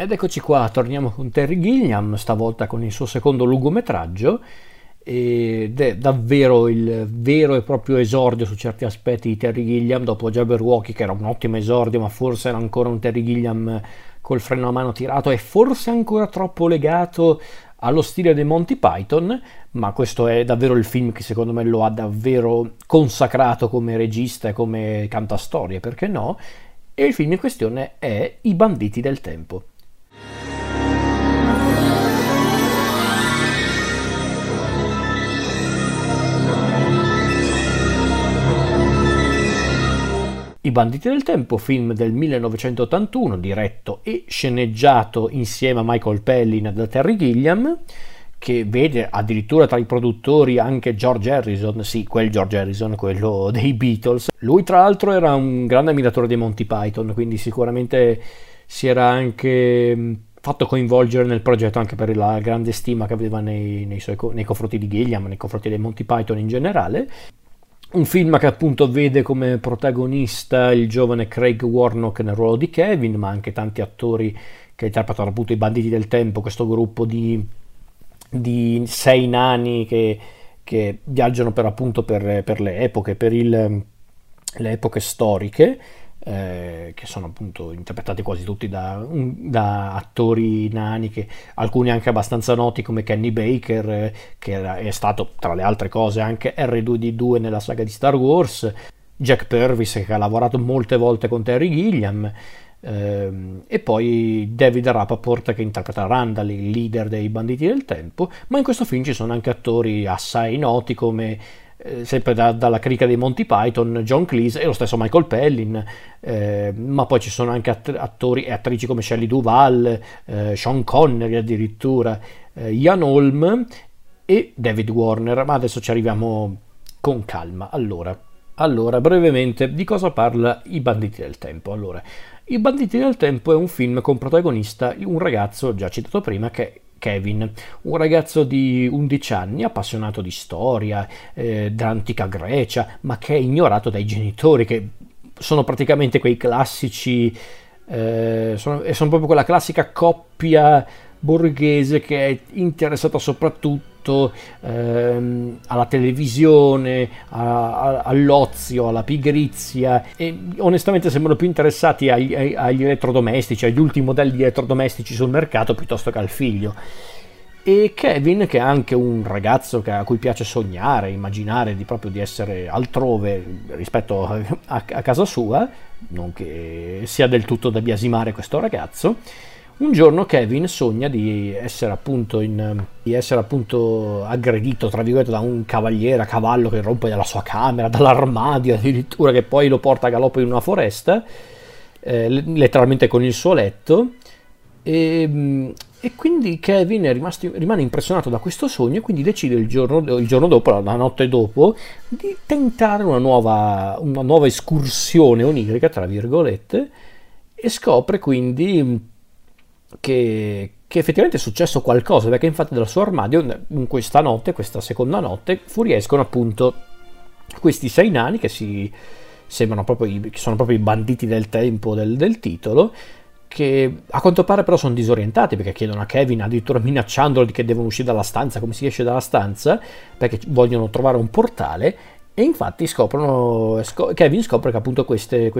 Ed eccoci qua, torniamo con Terry Gilliam, stavolta con il suo secondo lungometraggio, ed è davvero il vero e proprio esordio su certi aspetti di Terry Gilliam dopo Jabberwocky, che era un ottimo esordio, ma forse era ancora un Terry Gilliam col freno a mano tirato e forse ancora troppo legato allo stile dei Monty Python, ma questo è davvero il film che secondo me lo ha davvero consacrato come regista e come cantastorie, perché no? E il film in questione è I banditi del tempo. I banditi del tempo, film del 1981, diretto e sceneggiato insieme a Michael Pellin da Terry Gilliam, che vede addirittura tra i produttori anche George Harrison, sì, quel George Harrison, quello dei Beatles. Lui tra l'altro era un grande ammiratore dei Monty Python, quindi sicuramente si era anche fatto coinvolgere nel progetto, anche per la grande stima che aveva nei confronti di Gilliam, nei confronti dei Monty Python in generale. Un film che appunto vede come protagonista il giovane Craig Warnock nel ruolo di Kevin, ma anche tanti attori che interpretano appunto i banditi del tempo, questo gruppo di sei nani che viaggiano per appunto per le epoche, le epoche storiche, che sono appunto interpretati quasi tutti da attori nani, che alcuni anche abbastanza noti come Kenny Baker, è stato tra le altre cose anche R2D2 nella saga di Star Wars, Jack Purvis, che ha lavorato molte volte con Terry Gilliam, e poi David Rappaport, che interpreta Randall, il leader dei banditi del tempo. Ma in questo film ci sono anche attori assai noti come sempre dalla crica dei Monty Python, John Cleese e lo stesso Michael Pellin, ma poi ci sono anche attori e attrici come Shelley Duvall, Sean Connery addirittura, Ian Holm e David Warner, ma adesso ci arriviamo con calma. Allora, brevemente, di cosa parla I banditi del tempo? Allora, I banditi del tempo è un film con protagonista un ragazzo, già citato prima, che è Kevin, un ragazzo di 11 anni appassionato di storia, dell'antica Grecia, ma che è ignorato dai genitori, che sono praticamente quei classici, sono proprio quella classica coppia borghese che è interessata soprattutto alla televisione, all'ozio, alla pigrizia, e onestamente sembrano più interessati agli elettrodomestici, agli ultimi modelli di elettrodomestici sul mercato, piuttosto che al figlio. E Kevin, che è anche un ragazzo a cui piace sognare, immaginare di essere altrove rispetto a casa sua, non che sia del tutto da biasimare questo ragazzo. Un giorno Kevin sogna di essere appunto aggredito, tra virgolette, da un cavaliere a cavallo che rompe dalla sua camera, dall'armadio addirittura, che poi lo porta a galoppo in una foresta, letteralmente con il suo letto, e quindi Kevin rimane impressionato da questo sogno, e quindi decide il giorno dopo, la notte dopo, di tentare una nuova escursione onirica, tra virgolette, e scopre quindi che effettivamente è successo qualcosa, perché infatti dal suo armadio questa seconda notte fuoriescono appunto questi sei nani che sono proprio i banditi del tempo del titolo, che a quanto pare però sono disorientati, perché chiedono a Kevin, addirittura minacciandolo, di che devono uscire dalla stanza, come si esce dalla stanza, perché vogliono trovare un portale. E infatti Kevin scopre che appunto questi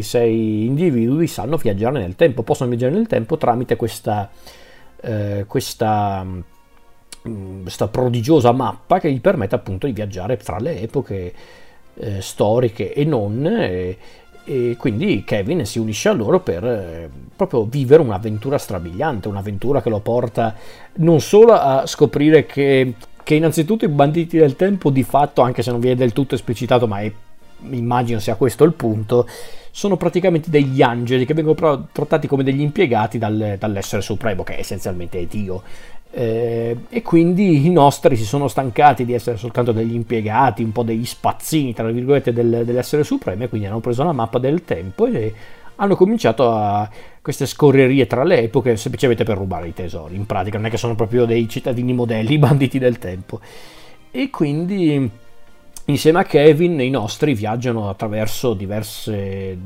sei individui sanno viaggiare nel tempo, possono viaggiare nel tempo tramite questa prodigiosa mappa che gli permette appunto di viaggiare tra le epoche storiche e non, e quindi Kevin si unisce a loro per proprio vivere un'avventura strabiliante, un'avventura che lo porta non solo a scoprire che innanzitutto i banditi del tempo, di fatto, anche se non vi è del tutto esplicitato, ma immagino sia questo il punto, sono praticamente degli angeli che vengono trattati come degli impiegati dall'essere supremo, che è essenzialmente Dio, e quindi i nostri si sono stancati di essere soltanto degli impiegati, un po' degli spazzini, tra virgolette, dell'essere supremo, e quindi hanno preso la mappa del tempo e hanno cominciato a queste scorrerie tra le epoche semplicemente per rubare i tesori. In pratica non è che sono proprio dei cittadini modelli, i banditi del tempo. E quindi Insieme a Kevin i nostri viaggiano attraverso diverse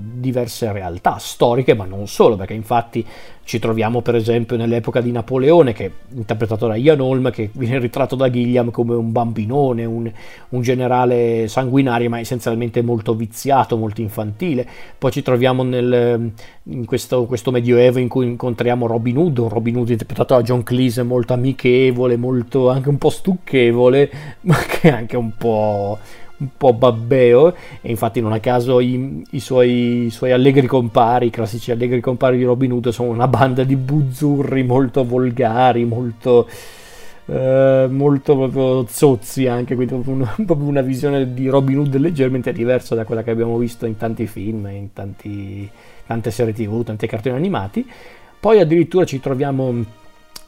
realtà storiche, ma non solo, perché infatti ci troviamo per esempio nell'epoca di Napoleone, che è interpretato da Ian Holm, che viene ritratto da Gilliam come un bambinone, un generale sanguinario, ma essenzialmente molto viziato, molto infantile. Poi ci troviamo in questo medioevo in cui incontriamo Robin Hood interpretato da John Cleese, molto amichevole, molto anche un po' stucchevole, ma che è anche un po' babbeo, e infatti non a caso i suoi allegri compari, i classici allegri compari di Robin Hood, sono una banda di buzzurri molto volgari, molto proprio zozzi anche, quindi proprio una visione di Robin Hood leggermente diversa da quella che abbiamo visto in tanti film, in tante serie TV, tanti cartoni animati. Poi addirittura ci troviamo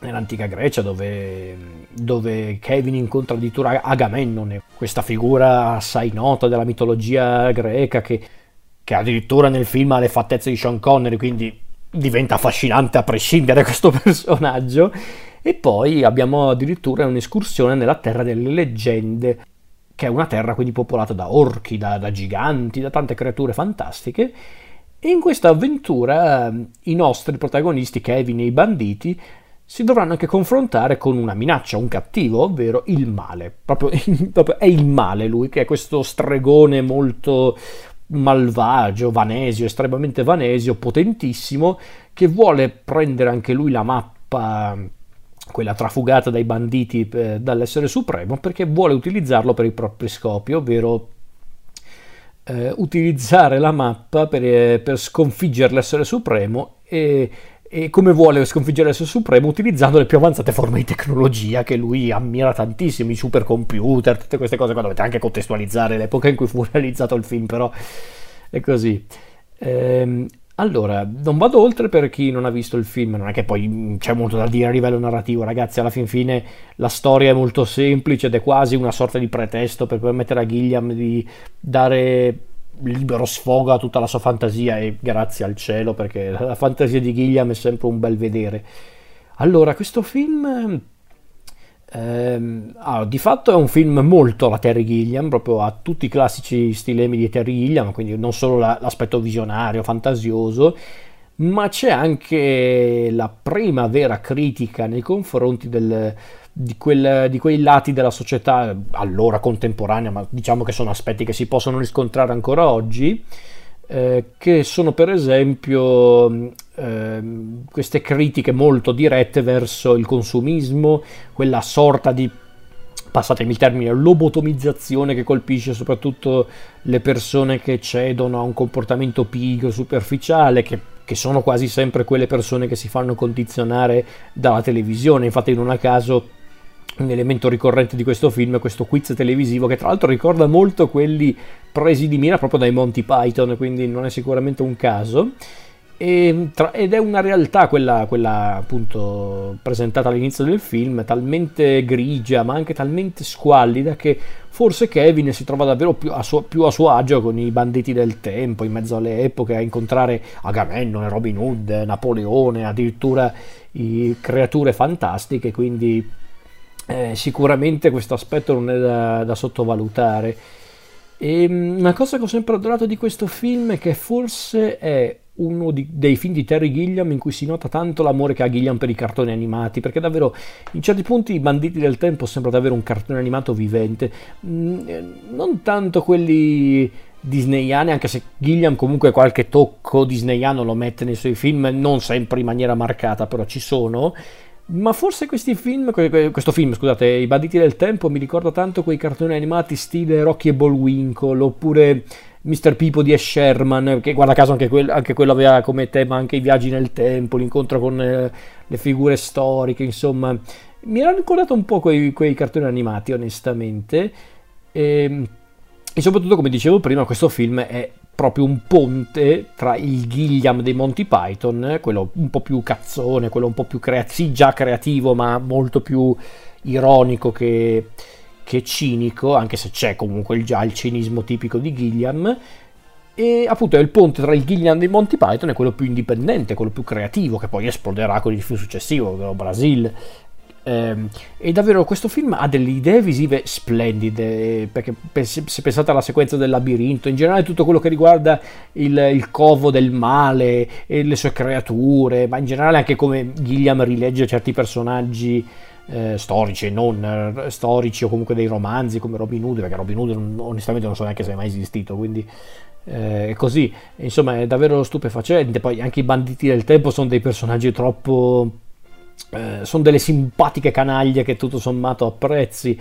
nell'antica Grecia, dove Kevin incontra addirittura Agamennone, questa figura assai nota della mitologia greca, che addirittura nel film ha le fattezze di Sean Connery, quindi diventa affascinante a prescindere da questo personaggio. E poi abbiamo addirittura un'escursione nella terra delle leggende, che è una terra quindi popolata da orchi, da giganti, da tante creature fantastiche. E in questa avventura i nostri protagonisti, Kevin e i banditi, si dovranno anche confrontare con una minaccia, un cattivo, ovvero il male. Proprio è il male lui, che è questo stregone molto malvagio, vanesio, estremamente vanesio, potentissimo, che vuole prendere anche lui la mappa, quella trafugata dai banditi dall'essere supremo, perché vuole utilizzarlo per i propri scopi, ovvero utilizzare la mappa per sconfiggere l'essere supremo, e come vuole sconfiggere il suo supremo utilizzando le più avanzate forme di tecnologia che lui ammira tantissimo, i supercomputer, tutte queste cose qua. Dovete anche contestualizzare l'epoca in cui fu realizzato il film, però è così. Allora, non vado oltre per chi non ha visto il film, non è che poi c'è molto da dire a livello narrativo, ragazzi, alla fin fine la storia è molto semplice ed è quasi una sorta di pretesto per permettere a Gilliam di dare libero sfogo a tutta la sua fantasia, e grazie al cielo, perché la fantasia di Gilliam è sempre un bel vedere. Allora, questo film di fatto è un film molto la Terry Gilliam, proprio a tutti i classici stilemi di Terry Gilliam, quindi non solo l'aspetto visionario, fantasioso, ma c'è anche la prima vera critica nei confronti di quei lati della società allora contemporanea, ma diciamo che sono aspetti che si possono riscontrare ancora oggi, che sono per esempio queste critiche molto dirette verso il consumismo, quella sorta di, passatemi il termine, lobotomizzazione che colpisce soprattutto le persone che cedono a un comportamento pigro, superficiale, che sono quasi sempre quelle persone che si fanno condizionare dalla televisione. Infatti non a caso un elemento ricorrente di questo film è questo quiz televisivo, che tra l'altro ricorda molto quelli presi di mira proprio dai Monty Python, quindi non è sicuramente un caso. Ed è una realtà quella appunto presentata all'inizio del film, talmente grigia ma anche talmente squallida che forse Kevin si trova davvero più a suo agio con i banditi del tempo, in mezzo alle epoche, a incontrare Agamennone, Robin Hood, Napoleone, addirittura creature fantastiche, quindi sicuramente questo aspetto non è da sottovalutare. E una cosa che ho sempre adorato di questo film è che forse è uno dei film di Terry Gilliam in cui si nota tanto l'amore che ha Gilliam per i cartoni animati, perché davvero in certi punti I banditi del tempo sembra davvero un cartone animato vivente, non tanto quelli disneyani, anche se Gilliam comunque qualche tocco disneyano lo mette nei suoi film, non sempre in maniera marcata, però ci sono. Ma forse questo film, I banditi del tempo mi ricorda tanto quei cartoni animati stile Rocky e Bullwinkle, oppure Mr. Peabody e Sherman, che guarda caso anche quello aveva come tema anche i viaggi nel tempo, l'incontro con le figure storiche, insomma. Mi era ricordato un po' quei cartoni animati, onestamente. E soprattutto, come dicevo prima, questo film è proprio un ponte tra il Gilliam dei Monty Python, quello un po' più cazzone, quello un po' più già creativo, ma molto più ironico che cinico, anche se c'è comunque già il cinismo tipico di Gilliam, e appunto è il ponte tra il Gilliam dei Monty Python e quello più indipendente, quello più creativo, che poi esploderà con il film successivo, ovvero Brasil. E davvero questo film ha delle idee visive splendide, perché se pensate alla sequenza del labirinto, in generale tutto quello che riguarda il covo del male e le sue creature, ma in generale anche come Gilliam rilegge certi personaggi storici e non storici, o comunque dei romanzi come Robin Hood, perché Robin Hood onestamente non so neanche se è mai esistito, quindi così, insomma, è davvero stupefacente. Poi anche i banditi del tempo sono dei personaggi troppo... sono delle simpatiche canaglie che tutto sommato apprezzi.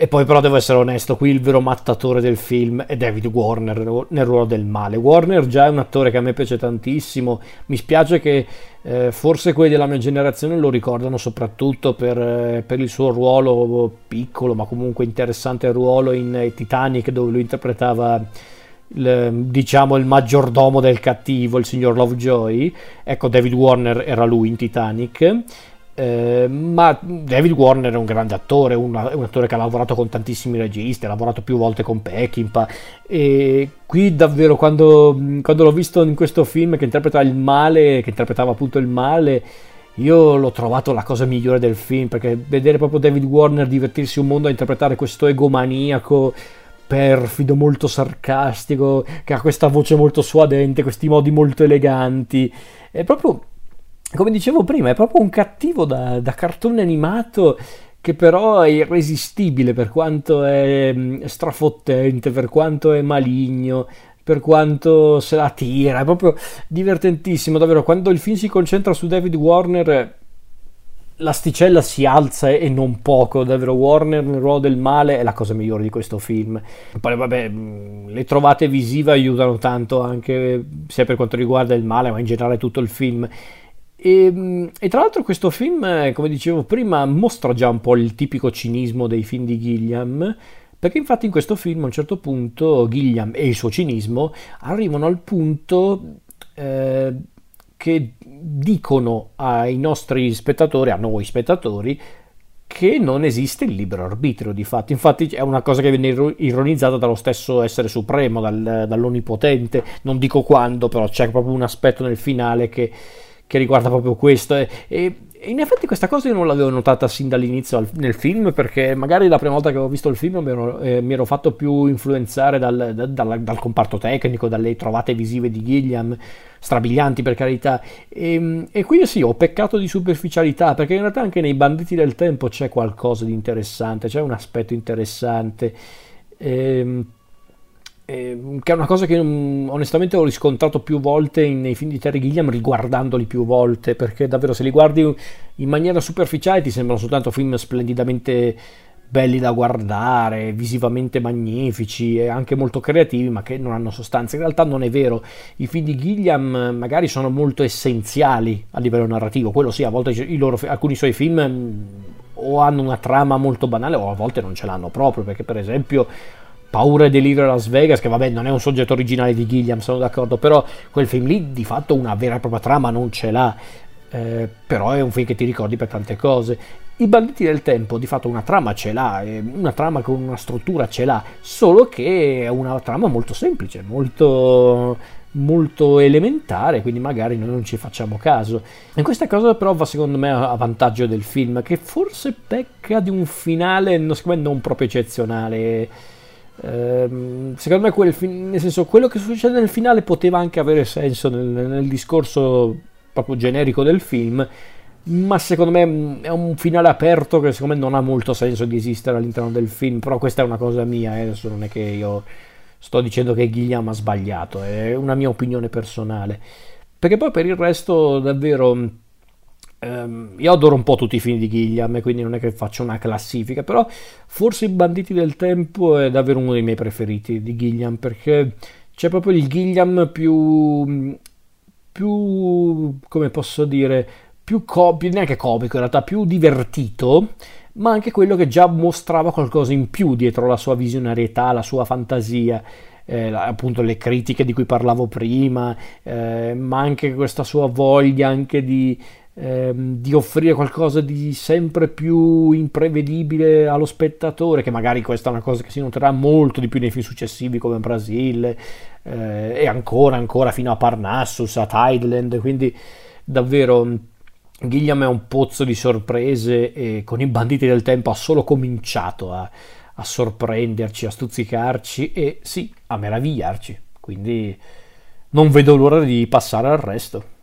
E poi però devo essere onesto, qui il vero mattatore del film è David Warner nel ruolo del male. Warner già è un attore che a me piace tantissimo, mi spiace che forse quelli della mia generazione lo ricordano soprattutto per il suo ruolo piccolo ma comunque interessante ruolo in Titanic, dove lui interpretava il maggiordomo del cattivo, il signor Lovejoy. Ecco, David Warner era lui in Titanic. Ma David Warner è un grande attore, un attore che ha lavorato con tantissimi registi, ha lavorato più volte con Peckinpah, e qui davvero quando l'ho visto in questo film che interpretava appunto il male, io l'ho trovato la cosa migliore del film, perché vedere proprio David Warner divertirsi un mondo a interpretare questo egomaniaco perfido, molto sarcastico, che ha questa voce molto suadente, questi modi molto eleganti, è proprio... Come dicevo prima, è proprio un cattivo da cartone animato che però è irresistibile per quanto è strafottente, per quanto è maligno, per quanto se la tira. È proprio divertentissimo, davvero. Quando il film si concentra su David Warner, l'asticella si alza e non poco. Davvero, Warner nel ruolo del male è la cosa migliore di questo film. Poi vabbè, le trovate visive aiutano tanto, anche sia per quanto riguarda il male ma in generale tutto il film. E tra l'altro questo film, come dicevo prima, mostra già un po' il tipico cinismo dei film di Gilliam, perché infatti in questo film a un certo punto Gilliam e il suo cinismo arrivano al punto che dicono ai nostri spettatori, a noi spettatori, che non esiste il libero arbitrio di fatto. Infatti è una cosa che viene ironizzata dallo stesso essere supremo, dall'onnipotente. Non dico quando, però c'è proprio un aspetto nel finale che riguarda proprio questo, e in effetti questa cosa io non l'avevo notata sin dall'inizio nel film, perché magari la prima volta che avevo visto il film mi ero fatto più influenzare dal comparto tecnico, dalle trovate visive di Gilliam, strabilianti per carità, e qui sì, ho peccato di superficialità, perché in realtà anche nei Banditi del Tempo c'è qualcosa di interessante, c'è un aspetto interessante, che è una cosa che onestamente ho riscontrato più volte nei film di Terry Gilliam, riguardandoli più volte, perché davvero se li guardi in maniera superficiale ti sembrano soltanto film splendidamente belli da guardare, visivamente magnifici e anche molto creativi, ma che non hanno sostanza. In realtà non è vero, i film di Gilliam magari sono molto essenziali a livello narrativo, quello sì, a volte alcuni suoi film o hanno una trama molto banale o a volte non ce l'hanno proprio, perché per esempio Paura e Delirio a Las Vegas, che vabbè non è un soggetto originale di Gilliam, sono d'accordo, però quel film lì di fatto una vera e propria trama non ce l'ha, però è un film che ti ricordi per tante cose. I Banditi del Tempo di fatto una trama ce l'ha, una trama con una struttura ce l'ha, solo che è una trama molto semplice, molto elementare, quindi magari noi non ci facciamo caso. E questa cosa però va secondo me a vantaggio del film, che forse pecca di un finale non proprio eccezionale. Secondo me nel senso, quello che succede nel finale poteva anche avere senso nel discorso proprio generico del film, ma secondo me è un finale aperto che secondo me non ha molto senso di esistere all'interno del film. Però questa è una cosa mia, adesso non è che io sto dicendo che Gilliam ha sbagliato, è una mia opinione personale, perché poi per il resto davvero io adoro un po' tutti i film di Gilliam, quindi non è che faccio una classifica, però forse I Banditi del Tempo è davvero uno dei miei preferiti di Gilliam, perché c'è proprio il Gilliam più come posso dire, neanche comico in realtà, più divertito, ma anche quello che già mostrava qualcosa in più dietro la sua visionarietà, la sua fantasia. Appunto le critiche di cui parlavo prima, ma anche questa sua voglia anche di offrire qualcosa di sempre più imprevedibile allo spettatore, che magari questa è una cosa che si noterà molto di più nei film successivi come Brasil, e ancora fino a Parnassus, a Tideland, quindi davvero Gilliam è un pozzo di sorprese e con I banditi del tempo ha solo cominciato a sorprenderci, a stuzzicarci e sì, a meravigliarci, quindi non vedo l'ora di passare al resto.